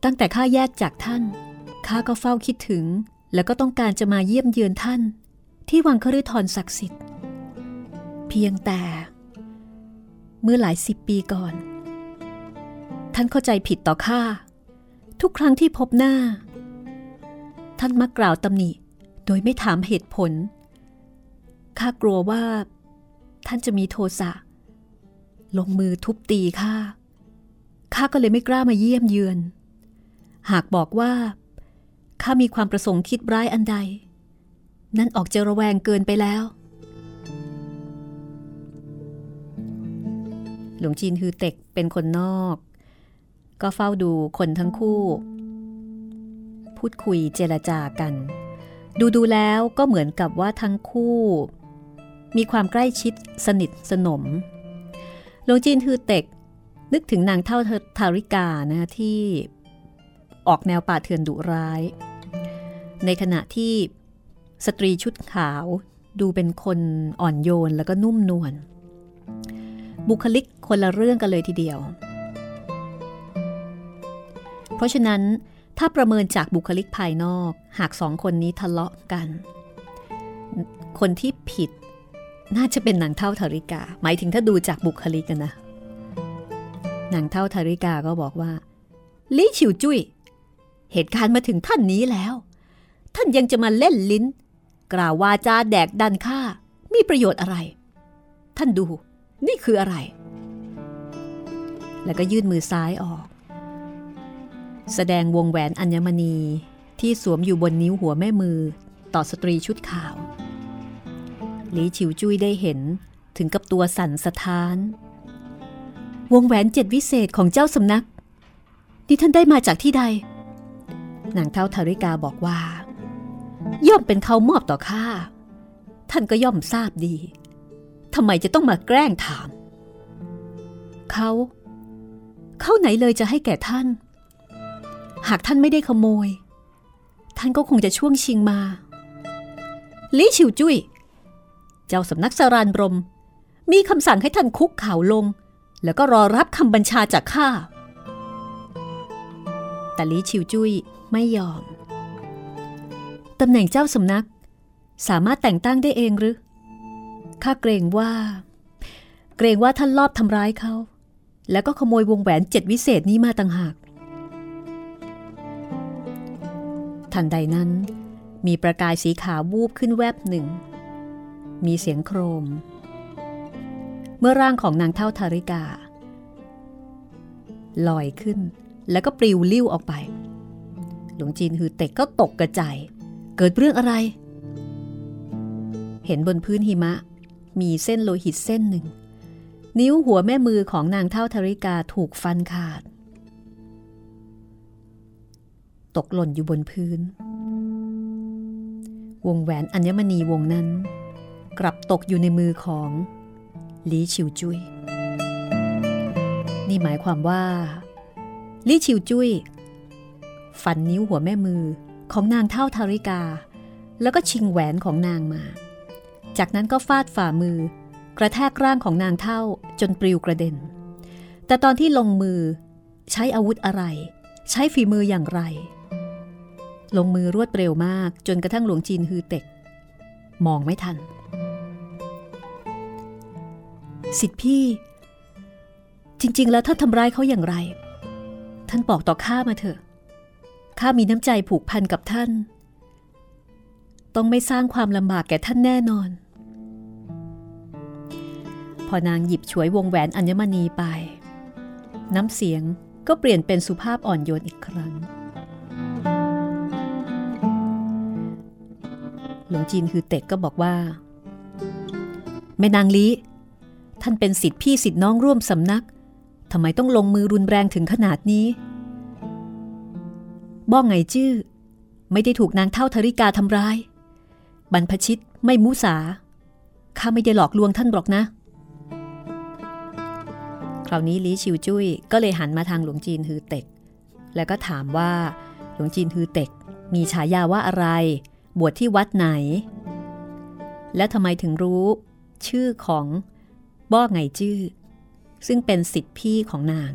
ตั้งแต่ข้าแยกจากท่านข้าก็เฝ้าคิดถึงแล้วก็ต้องการจะมาเยี่ยมเยือนท่านที่วังคฤธรศักดิ์สิทธิ์เพียงแต่เมื่อหลายสิบปีก่อนท่านเข้าใจผิดต่อข้าทุกครั้งที่พบหน้าท่านมักกล่าวตำหนิโดยไม่ถามเหตุผลข้ากลัวว่าท่านจะมีโทสะลงมือทุบตีข้าก็เลยไม่กล้ามาเยี่ยมเยือนหากบอกว่าข้ามีความประสงค์คิดร้ายอันใดนั่นออกจะระแวงเกินไปแล้วหลวงจีนฮือเต็กเป็นคนนอกก็เฝ้าดูคนทั้งคู่พูดคุยเจรจากันดูแล้วก็เหมือนกับว่าทั้งคู่มีความใกล้ชิดสนิทสนมหลวงจีนฮือเต็กนึกถึงนางเท่าธาริกานะที่ออกแนวป่าเถื่อนดุร้ายในขณะที่สตรีชุดขาวดูเป็นคนอ่อนโยนแล้วก็นุ่มนวลบุคลิกคนละเรื่องกันเลยทีเดียวเพราะฉะนั้นถ้าประเมินจากบุคลิกภายนอกหากสองคนนี้ทะเลาะกันคนที่ผิดน่าจะเป็นนางเท่าธาริกาหมายถึงถ้าดูจากบุคลิกกันนะนางเท่าธาริกาก็บอกว่าลี่ฉิวจุ้ยเหตุการณ์มาถึงท่านนี้แล้วท่านยังจะมาเล่นลิ้นกล่าววาจาแดกดันข้ามีประโยชน์อะไรท่านดูนี่คืออะไรแล้วก็ยื่นมือซ้ายออกแสดงวงแหวนอัญมณีที่สวมอยู่บนนิ้วหัวแม่มือต่อสตรีชุดขาวหลีฉิวจุ้ยได้เห็นถึงกับตัวสั่นสะท้านวงแหวน7วิเศษของเจ้าสำนักนี่ท่านได้มาจากที่ใดนางเท่าธาริกาบอกว่าย่อมเป็นเขามอบต่อข้าท่านก็ย่อมทราบดีทำไมจะต้องมาแกล้งถามเขาไหนเลยจะให้แก่ท่านหากท่านไม่ได้ขโมยท่านก็คงจะช่วงชิงมาลี่ฉิวจุ้ยเจ้าสำนักสารานบรมมีคำสั่งให้ท่านคุกเข่าลงแล้วก็รอรับคำบัญชาจากข้าแต่ลี่ฉิวจุ้ยไม่ยอมตำแหน่งเจ้าสำนักสามารถแต่งตั้งได้เองหรือข้าเกรงว่าท่านลอบทำร้ายเขาแล้วก็ขโมยวงแหวน7วิเศษนี้มาต่างหากทันใดนั้นมีประกายสีขาววูบขึ้นแวบหนึ่งมีเสียงโครมเมื่อร่างของนางเท่าธาริกาลอยขึ้นแล้วก็ปลิวลิ่วออกไปหลวงจีนฮือเต็กก็ตกกระจายเกิดเรื่องอะไรเห็นบนพื้นหิมะมีเส้นโลหิตเส้นหนึ่ง นิ้วหัวแม่มือของนางเฒ่าธริกาถูกฟันขาดตกหล่นอยู่บนพื้นวงแหวนอัญมณีวงนั้นกลับตกอยู่ในมือของหลีฉิวจุ้ยนี่หมายความว่าหลีฉิวจุ้ยฟันนิ้วหัวแม่มือของนางเฒ่าธริกาแล้วก็ชิงแหวนของนางมาจากนั้นก็ฟาดฝ่ามือกระแทกร่างของนางเฒ่าจนปลิวกระเด็นแต่ตอนที่ลงมือใช้อาวุธอะไรใช้ฝีมืออย่างไรลงมือรวดเร็วมากจนกระทั่งหลวงจีนฮือเต็กมองไม่ทันสิทธิพี่จริงๆแล้วท่านทำร้ายเขาอย่างไรท่านบอกต่อข้ามาเถอะข้ามีน้ำใจผูกพันกับท่านต้องไม่สร้างความลำบากแก่ท่านแน่นอนพอนางหยิบฉวยวงแหวนอัญมณีไปน้ำเสียงก็เปลี่ยนเป็นสุภาพอ่อนโยนอีกครั้งหลวงจีนคือเต็กก็บอกว่าแม่นางลีท่านเป็นศิษย์พี่ศิษย์น้องร่วมสำนักทำไมต้องลงมือรุนแรงถึงขนาดนี้บ้องไงจื้อไม่ได้ถูกนางเฒ่าธริกาทำร้ายบรรพชิตไม่มุสาข้าไม่ได้หลอกลวงท่านหรอกนะคราวนี้ลีชิวจุ้ยก็เลยหันมาทางหลวงจีนฮือเต็กแล้วก็ถามว่าหลวงจีนฮือเต็กมีฉายาว่าอะไรบวชที่วัดไหนและทำไมถึงรู้ชื่อของบ้อไงจื้อซึ่งเป็นศิษย์พี่ของนาง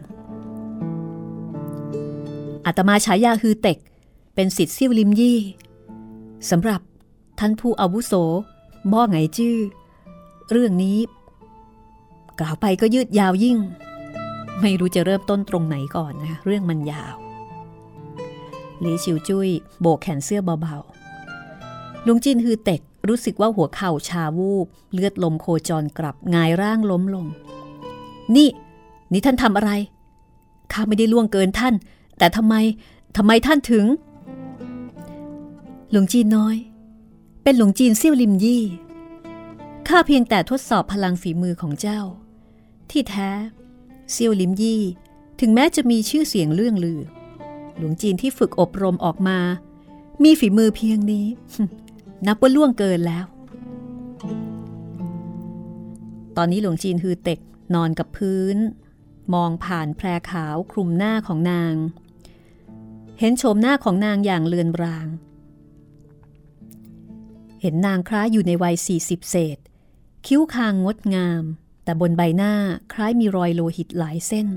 อาตมาฉายาฮือเต็กเป็นศิษย์ซิ่วลิมยี่สำหรับท่านผู้อาวุโสบ้อไงจื้อเรื่องนี้กล่าวไปก็ยืดยาวยิ่งไม่รู้จะเริ่มต้นตรงไหนก่อนนะคะเรื่องมันยาวหลีฉิวจุ้ยโบกแขนเสื้อเบาๆลุงจินฮือเต็กรู้สึกว่าหัวเข่าชาวูบเลือดลมโคจรกลับงายร่างล้มลงนี่ท่านทำอะไรข้าไม่ได้ล่วงเกินท่านแต่ทำไมท่านถึงหลวงจีนน้อยเป็นหลวงจีนเซี่ยวลิมยี่ข้าเพียงแต่ทดสอบพลังฝีมือของเจ้าที่แท้เซี่ยวลิมยี่ถึงแม้จะมีชื่อเสียงเรื่องลือหลวงจีนที่ฝึกอบรมออกมามีฝีมือเพียงนี้ นับว่าล่วงเกินแล้วตอนนี้หลวงจีนฮือเต็กนอนกับพื้นมองผ่านแพรขาวคลุมหน้าของนางเห็นโฉมหน้าของนางอย่างเลือนรางเห็นนางคล้ายอยู่ในวัย40เศษคิ้วคางงดงามแต่บนใบหน้าคล้ายมีรอยโลหิตหลายเส้น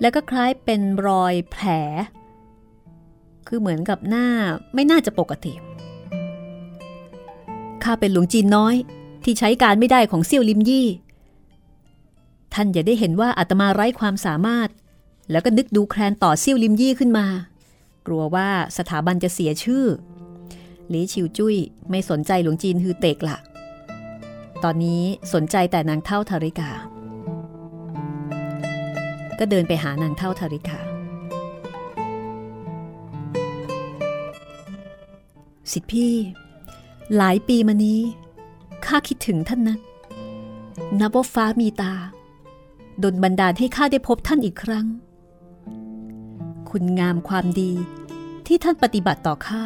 แล้วก็คล้ายเป็นรอยแผลคือเหมือนกับหน้าไม่น่าจะปกติข้าเป็นหลวงจีนน้อยที่ใช้การไม่ได้ของเซี่ยวลิมยี่ท่านอย่าได้เห็นว่าอาตมาไร้ความสามารถแล้วก็นึกดูแคลนต่อเซี่ยวลิมยี่ขึ้นมากลัวว่าสถาบันจะเสียชื่อหลีฉิวจุ้ยไม่สนใจหลวงจีนฮือเต็กละตอนนี้สนใจแต่นางเฒ่าธริกาก็เดินไปหานางเฒ่าธริกาศิษย์พี่หลายปีมานี้ข้าคิดถึงท่านนะนับว่าฟ้ามีตาดลบันดาลให้ข้าได้พบท่านอีกครั้งคุณงามความดีที่ท่านปฏิบัติต่อข้า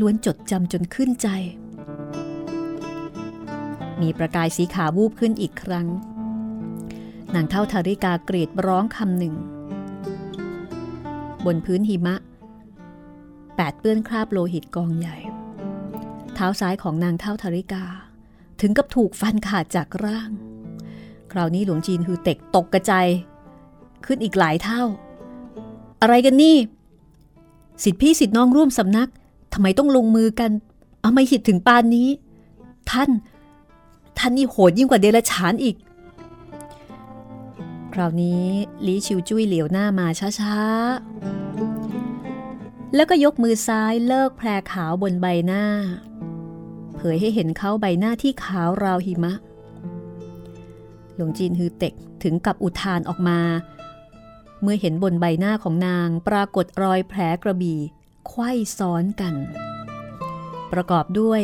ล้วนจดจำจนขึ้นใจมีประกายสีขาววูบขึ้นอีกครั้งนางเฒ่าธริกากรีดร้องคำหนึ่งบนพื้นหิมะแปดเปื้อนคราบโลหิตกองใหญ่เท้าซ้ายของนางเฒ่าธริกาถึงกับถูกฟันขาดจากร่างคราวนี้หลวงจีนฮือเต็กตกกระจายขึ้นอีกหลายเท่าอะไรกันนี่ศิษย์พี่ศิษย์น้องร่วมสำนักทำไมต้องลงมือกันเอาไม่หิดถึงปานนี้ท่านนี่โหดยิ่งกว่าเดรัจฉานอีกคราวนี้ลีชิวจุ้ยเหลียวหน้ามาช้าๆแล้วก็ยกมือซ้ายเลิกแพรขาวบนใบหน้าเผยให้เห็นเขาใบหน้าที่ขาวราวหิมะหลวงจีนฮือเต็กถึงกับอุทานออกมาเมื่อเห็นบนใบหน้าของนางปรากฏรอยแผลกระบี่ไขว้ซ้อนกันประกอบด้วย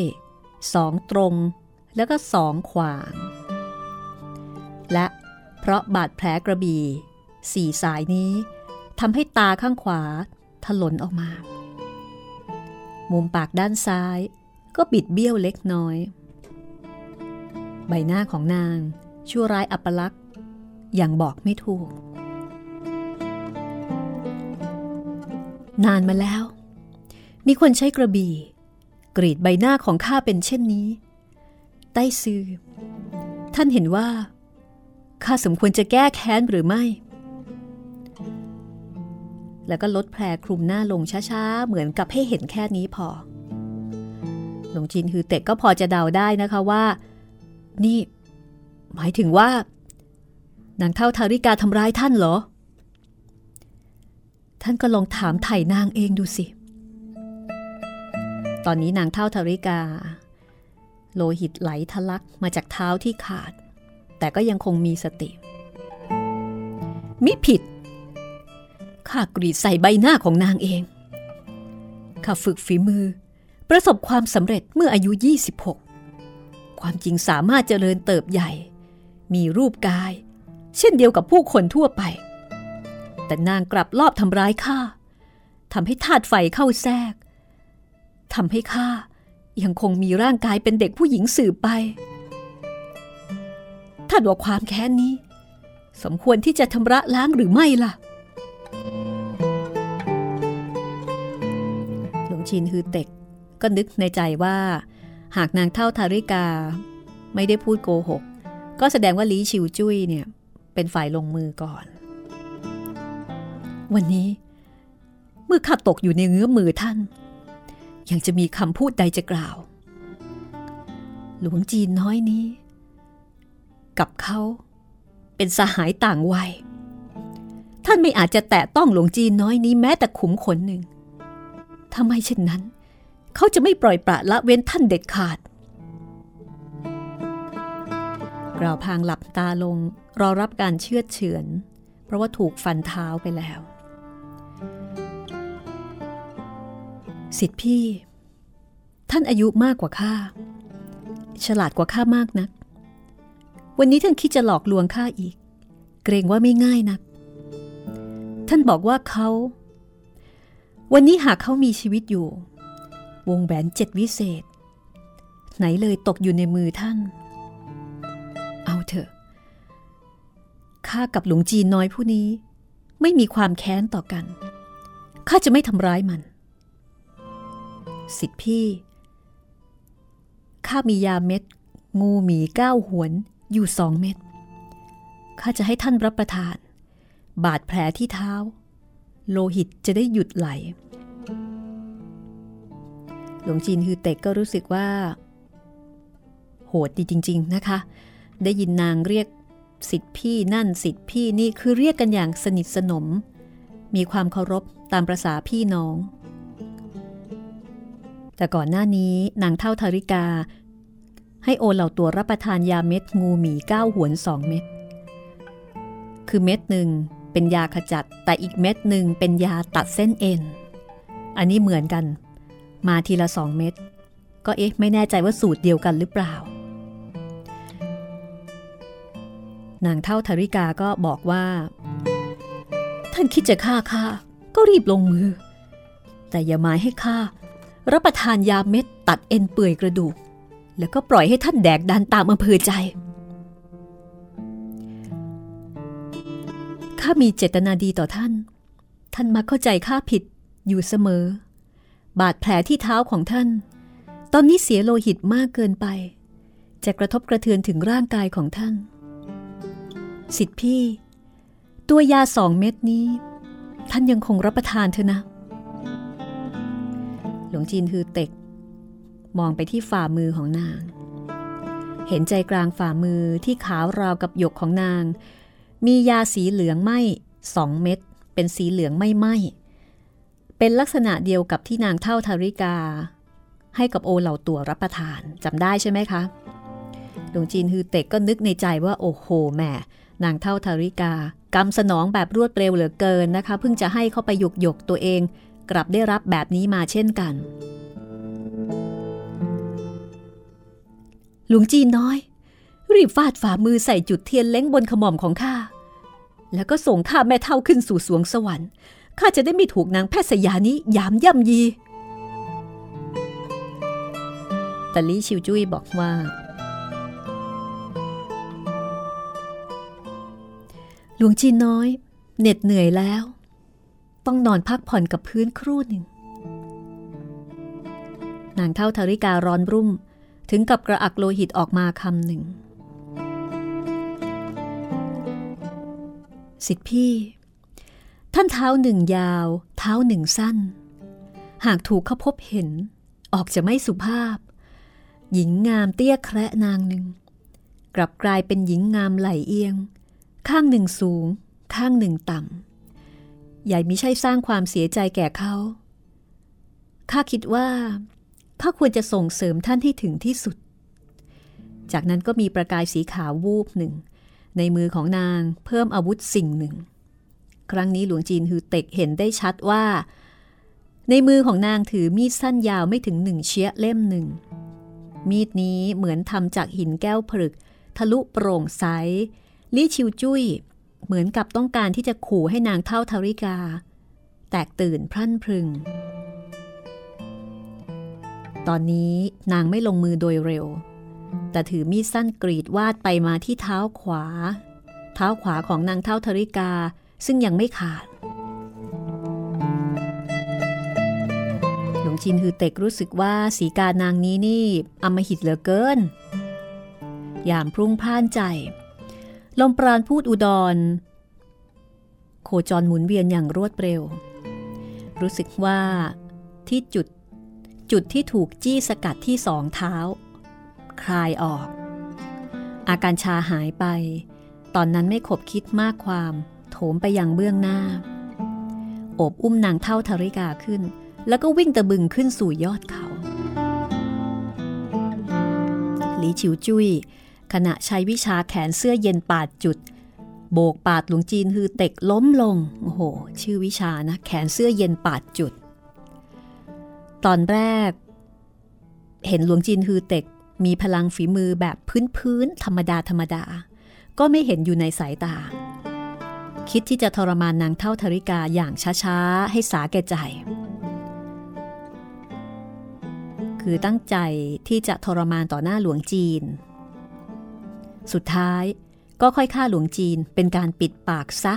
2ตรงแล้วก็2ขวาง และเพราะบาดแผลกระบี่สี่สายนี้ทำให้ตาข้างขวาถลนออกมามุมปากด้านซ้ายก็บิดเบี้ยวเล็กน้อยใบหน้าของนางชั่วร้ายอัปลักษณ์อย่างบอกไม่ถูกนานมาแล้วมีคนใช้กระบี่กรีดใบหน้าของข้าเป็นเช่นนี้ไต้ซือท่านเห็นว่าข้าสมควรจะแก้แค้นหรือไม่แล้วก็ลดแผลคลุมหน้าลงช้าๆเหมือนกับให้เห็นแค่นี้พอหลงจินฮือเตะก็พอจะเดาได้นะคะว่านี่หมายถึงว่านางเฒ่าทาริกาทำร้ายท่านเหรอท่านก็ลองถามไถ่นางเองดูสิตอนนี้นางเฒ่าทาริกาโลหิตไหลทะลักมาจากเท้าที่ขาดแต่ก็ยังคงมีสติมิผิดข้ากรีดใส่ใบหน้าของนางเองข้าฝึกฝีมือประสบความสำเร็จเมื่ออายุ26ความจริงสามารถเจริญเติบใหญ่มีรูปกายเช่นเดียวกับผู้คนทั่วไปแต่นางกลับลอบทำร้ายข้าทำให้ธาตุไฟเข้าแทรกทำให้ข้ายังคงมีร่างกายเป็นเด็กผู้หญิงสืบไปท่านว่าความแค้นนี้สมควรที่จะชำระล้างหรือไม่ล่ะหลวงชินฮือเต็กก็นึกในใจว่าหากนางเฒ่าทาริกาไม่ได้พูดโกหกก็แสดงว่าลีชิวจุ้ยเนี่ยเป็นฝ่ายลงมือก่อนวันนี้เมื่อข้าตกอยู่ในเงื้อมือท่านยังจะมีคำพูดใดจะกล่าวหลวงจีนน้อยนี้กับเขาเป็นสหายต่างวัยท่านไม่อาจจะแตะต้องหลวงจีนน้อยนี้แม้แต่ขุมขนหนึ่งทำไมเช่นนั้นเขาจะไม่ปล่อยปละละเว้นท่านเด็ดขาดกล่าวพางหลับตาลงรอรับการเชือดเฉือนเพราะว่าถูกฟันเท้าไปแล้วสิทธิพี่ท่านอายุมากกว่าข้าฉลาดกว่าข้ามากนักวันนี้ท่านคิดจะหลอกลวงข้าอีกเกรงว่าไม่ง่ายนักท่านบอกว่าเขาวันนี้หากเขามีชีวิตอยู่วงแหวน7วิเศษไหนเลยตกอยู่ในมือท่านเอาเถอะข้ากับหลวงจีนน้อยผู้นี้ไม่มีความแค้นต่อกันข้าจะไม่ทำร้ายมันสิทธิพี่ข้ามียาเม็ดงูหมี9หวนอยู่2เม็ดข้าจะให้ท่านรับประทานบาดแผลที่เท้าโลหิตจะได้หยุดไหลหลวงจีนฮือเต็กก็รู้สึกว่าโหดดีจริงๆนะคะได้ยินนางเรียกสิทธิพี่นั่นสิทธิพี่นี่คือเรียกกันอย่างสนิทสนมมีความเคารพตามประสาพี่น้องแต่ก่อนหน้านี้นางเฒ่าทาริกาให้โอเหล่าตัวรับประทานยาเม็ดงูหมี9หวน2เม็ดคือเม็ดหนึ่งเป็นยาขจัดแต่อีกเม็ดหนึ่งเป็นยาตัดเส้นเอ็นอันนี้เหมือนกันมาทีละ2เม็ดก็เอ๊ะไม่แน่ใจว่าสูตรเดียวกันหรือเปล่านางเฒ่าทาริกาก็บอกว่าท่านคิดจะฆ่าข้าก็รีบลงมือแต่อย่าหมายให้ข้ารับประทานยาเม็ดตัดเอ็นเปื่อยกระดูกแล้วก็ปล่อยให้ท่านแดกดันตามอำเภอใจข้ามีเจตนาดีต่อท่านท่านมักเข้าใจข้าผิดอยู่เสมอบาดแผลที่เท้าของท่านตอนนี้เสียโลหิตมากเกินไปจะกระทบกระเทือนถึงร่างกายของท่านสิทธิพี่ตัวยา2เม็ดนี้ท่านยังคงรับประทานเถอะนะหลวงจีนฮือเต็กมองไปที่ฝ่ามือของนางเห็นใจกลางฝ่ามือที่ขาวราวกับหยกของนางมียาสีเหลืองไหม้2เม็ดเป็นสีเหลืองไม่ไหม้เป็นลักษณะเดียวกับที่นางเฒ่าทาริกาให้กับโอเหล่าตัวรับประทานจำได้ใช่ไหมคะหลวงจีนฮือเต็กก็นึกในใจว่าโอ้โหแหมนางเฒ่าทาริกากำสนองแบบรวดเร็วเหลือเกินนะคะเพิ่งจะให้เข้าไปหยกตัวเองกลับได้รับแบบนี้มาเช่นกันหลวงจีนน้อย รีบฟาดฝ่ามือใส่จุดเทียนเล้งบนขม่อมของข้าแล้วก็ส่งข้าแม่เฒ่าขึ้นสู่สวงสวรรค์ข้าจะได้ไม่ถูกนางแพทย์สยานี้ยามย่ำยีตะลี่ชิวจุ้ยบอกว่าหลวงจีนน้อยเหน็ดเหนื่อยแล้วต้องนอนพักผ่อนกับพื้นครู่หนึ่งนางเฒ่าธาริการ้อนรุ่มถึงกับกระอักโลหิตออกมาคำหนึ่งสิทธิพี่ท่านเท้าหนึ่งยาวเท้าหนึ่งสั้นหากถูกเขาพบเห็นออกจะไม่สุภาพหญิงงามเตี้ยแคระนางหนึ่งกลับกลายเป็นหญิงงามไหลเอียงข้างหนึ่งสูงข้างหนึ่งต่ำใหญ่มิใช่สร้างความเสียใจแก่เขาข้าคิดว่าข้าควรจะส่งเสริมท่านให้ถึงที่สุดจากนั้นก็มีประกายสีขาววูบหนึ่งในมือของนางเพิ่มอาวุธสิ่งหนึ่งครั้งนี้หลวงจีนฮือเต็กเห็นได้ชัดว่าในมือของนางถือมีดสั้นยาวไม่ถึงหนึ่งเชี้ยเล่มหนึ่งมีดนี้เหมือนทำจากหินแก้วผลึกทะลุโปร่งใสลี่ชิวจุ้ยเหมือนกับต้องการที่จะขู่ให้นางเฒ่าธาริกาแตกตื่นพรั่นพรึงตอนนี้นางไม่ลงมือโดยเร็วแต่ถือมีดสั้นกรีดวาดไปมาที่เท้าขวาของนางเฒ่าธาริกาซึ่งยังไม่ขาดหลวงจีนฮือเต็กรู้สึกว่าสีกานางนี้นี่อำมหิตเหลือเกินยามพรุ่งพล่านใจลมปราณพูดอุดรโคจรหมุนเวียนอย่างรวดเร็วรู้สึกว่าที่จุดที่ถูกจี้สกัดที่สองเท้าคลายออกอาการชาหายไปตอนนั้นไม่ขบคิดมากความโถมไปยังเบื้องหน้าอบอุ้มนางเฒ่าธาริกาขึ้นแล้วก็วิ่งตะบึงขึ้นสู่ยอดเขาหลีฉิวจุ้ยขณะใช้วิชาแขนเสื้อเย็นปาดจุดโบกปาดหลวงจีนฮือเต็กล้มลงโอ้โหชื่อวิชานะแขนเสื้อเย็นปาดจุดตอนแรกเห็นหลวงจีนฮือเต็กมีพลังฝีมือแบบพื้นธรรมดาธรรมดาก็ไม่เห็นอยู่ในสายตาคิดที่จะทรมานนางเฒ่าธาริกาอย่างช้าๆให้สาแก่ใจคือตั้งใจที่จะทรมานต่อหน้าหลวงจีนสุดท้ายก็ค่อยฆ่าหลวงจีนเป็นการปิดปากซะ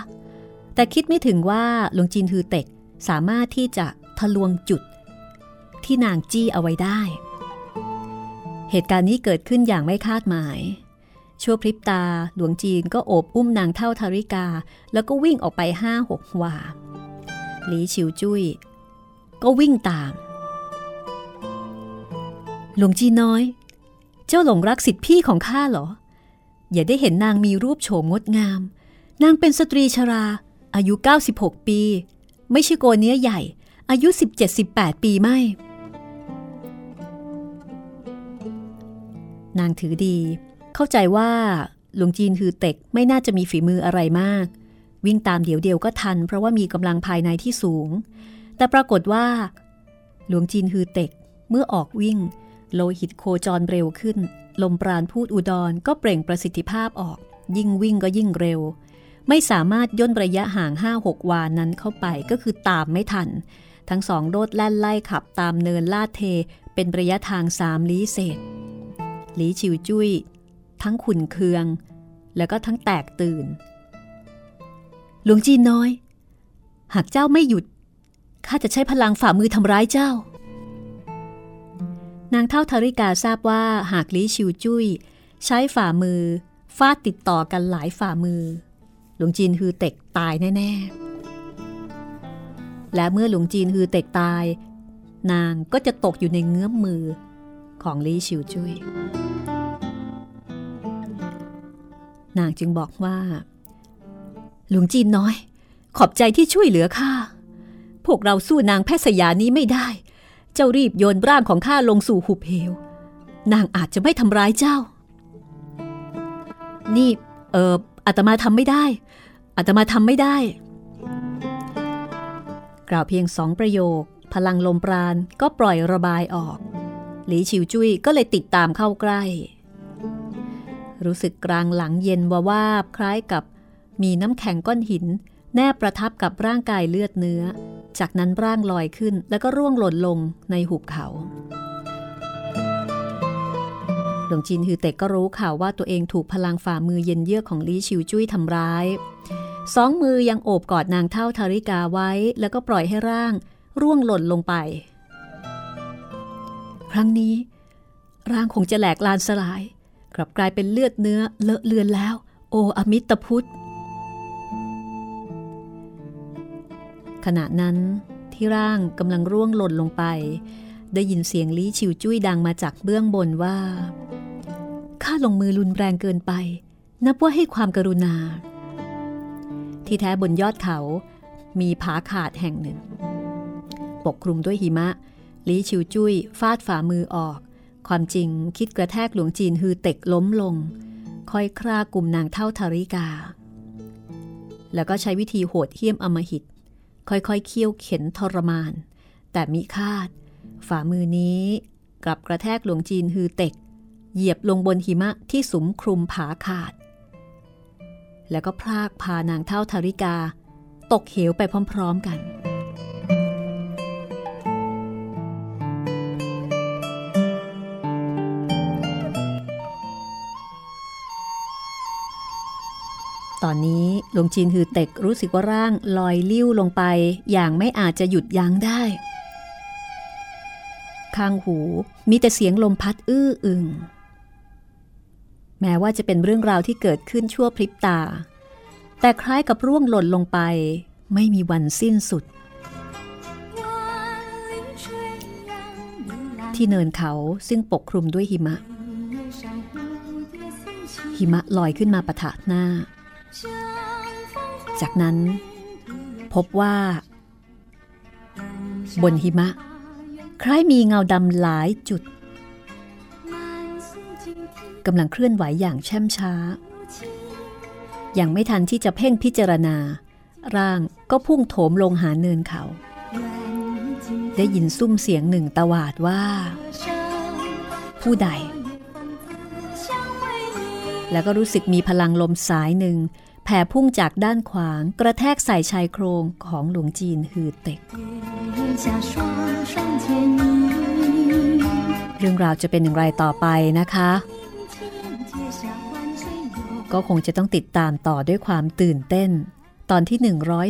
แต่คิดไม่ถึงว่าหลวงจีนฮือเต็กสามารถที่จะทะลวงจุดที่นางจี้เอาไว้ได้เหตุการณ์นี้เกิดขึ้นอย่างไม่คาดหมายชั่วพริบตาหลวงจีนก็โอบอุ้มนางเฒ่าธาริกาแล้วก็วิ่งออกไป 5-6 วาหลีฉิวจุ้ยก็วิ่งตามหลวงจีนน้อยเจ้าหลงรักสิทธิพี่ของข้าเหรออย่าได้เห็นนางมีรูปโฉมงดงามนางเป็นสตรีชราอายุ96ปีไม่ใช่โกเนื้อใหญ่อายุ 17-18 ปีไม่นางถือดีเข้าใจว่าหลวงจีนฮือเต็กไม่น่าจะมีฝีมืออะไรมากวิ่งตามเดียวๆก็ทันเพราะว่ามีกำลังภายในที่สูงแต่ปรากฏว่าหลวงจีนฮือเต็กเมื่อออกวิ่งโลหิตโคจรเร็วขึ้นลมปราณพูดอุดรก็เปล่งประสิทธิภาพออกยิ่งวิ่งก็ยิ่งเร็วไม่สามารถย่นระยะห่าง 5-6 วานั้นเข้าไปก็คือตามไม่ทันทั้งสองโลดแล่นไล่ขับตามเนินลาดเทเป็นระยะทาง3ลี้เศษหลีฉิวจุ้ยทั้งขุ่นเคืองแล้วก็ทั้งแตกตื่นหลวงจีนน้อยหากเจ้าไม่หยุดข้าจะใช้พลังฝ่ามือทำร้ายเจ้านางเฒ่าธาริกาทราบว่าหากหลีฉิวจุ้ยใช้ฝ่ามือฟาดติดต่อกันหลายฝ่ามือหลวงจีนฮือเต็กตายแน่ๆและเมื่อหลวงจีนฮือเต็กตายนางก็จะตกอยู่ในเงื้อมมือของลี่ฉิวจุ้ยนางจึงบอกว่าหลวงจีนน้อยขอบใจที่ช่วยเหลือข้าพวกเราสู้นางแพทย์สยานี้ไม่ได้เจ้ารีบโยนร่างของข้าลงสู่หุบเหวนางอาจจะไม่ทำร้ายเจ้านี่อาตมาทำไม่ได้อาตมาทำไม่ได้กล่าวเพียงสองประโยคพลังลมปราณก็ปล่อยระบายออกหลีฉิวจุ้ยก็เลยติดตามเข้าใกล้ รู้สึกกลางหลังเย็นวาบคล้ายกับมีน้ำแข็งก้อนหินแนบประทับกับร่างกายเลือดเนื้อจากนั้นร่างลอยขึ้นแล้วก็ร่วงหล่นลงในหุบเขาหลวงจีนฮือเต็กก็รู้ข่าวว่าตัวเองถูกพลังฝ่ามือเย็นเยือกของลี้ชิวจุ้ยทำร้ายสองมือยังโอบกอดนางเฒ่าทาริกาไว้แล้วก็ปล่อยให้ร่างร่วงหล่นลงไปครั้งนี้ร่างคงจะแหลกลานสลายกลับกลายเป็นเลือดเนื้อเลอะเลือนแล้วโออมิตพุทธขณะนั้นที่ร่างกำลังร่วงหล่นลงไปได้ยินเสียงลี้ชิวจุ้ยดังมาจากเบื้องบนว่าข้าลงมือรุนแรงเกินไปนับว่าให้ความกรุณาที่แท้บนยอดเขามีผาขาดแห่งหนึ่งปกคลุมด้วยหิมะลี้ชิวจุ้ยฟาดฝ่ามือออกความจริงคิดกระแทกหลวงจีนฮือเต็กล้มลงค่อยคร่ากลุ่มนางเฒ่าทาริกาแล้วก็ใช้วิธีโหดเหี้ยมอำมหิตค่อยๆเคี่ยวเข็นทรมานแต่มิคาดฝ่ามือนี้กลับกระแทกหลวงจีนฮือเต็กเหยียบลงบนหิมะที่สุมคลุมผาขาดแล้วก็พรากพานางเฒ่าทาริกาตกเหวไปพร้อมๆกันตอนนี้หลวงจีนฮือเต็กรู้สึกว่าร่างลอยลิ้วลงไปอย่างไม่อาจจะหยุดยั้งได้ข้างหูมีแต่เสียงลมพัดอื้ออึงแม้ว่าจะเป็นเรื่องราวที่เกิดขึ้นชั่วพริบตาแต่คล้ายกับร่วงหล่นลงไปไม่มีวันสิ้นสุดที่เนินเขาซึ่งปกคลุมด้วยหิมะหิมะลอยขึ้นมาปะทะหน้าจากนั้นพบว่าบนหิมะคล้ายมีเงาดำหลายจุดกำลังเคลื่อนไหวอย่างแช่มช้ายังไม่ทันที่จะเพ่งพิจารณาร่างก็พุ่งโถมลงหาเนินเขาได้ยินซุ้มเสียงหนึ่งตะวาดว่าผู้ใดแล้วก็รู้สึกมีพลังลมสายหนึ่งแผ่พุ่งจากด้านขวางกระแทกใส่ชายโครงของหลวงจีนฮือเต็กเรื่องราวจะเป็นอย่างไรต่อไปนะคะก็คงจะต้องติดตามต่อด้วยความตื่นเต้นตอนที่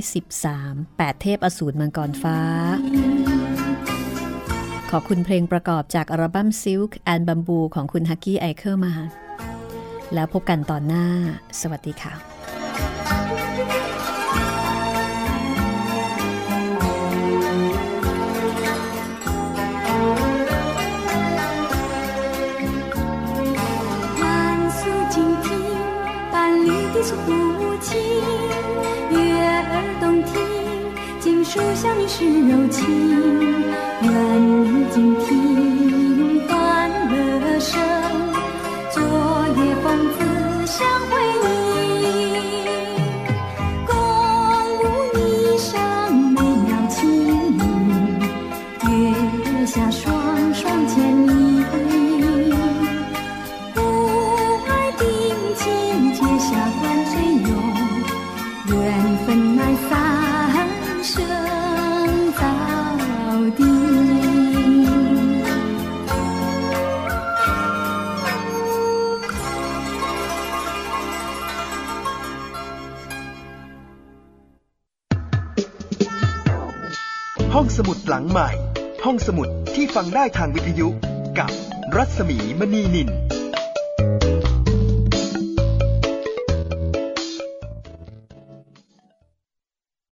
113 8เทพอสูรมังกรฟ้าขอบคุณเพลงประกอบจากอัลบั้ม Silk and Bamboo ของคุณ Hucky Ikema แล้วพบกันตอนหน้าสวัสดีค่ะ树想你是柔情，愿你静听永欢乐声，昨夜芳姿相会你，共舞霓裳美妙情意，月下双双牵你，不爱定情结下关水永，缘分埋葬。生到底ห้องสมุดหลังใหม่ห้องสมุดที่ฟังได้ทางวิทยุกับรัศมีมณีนิน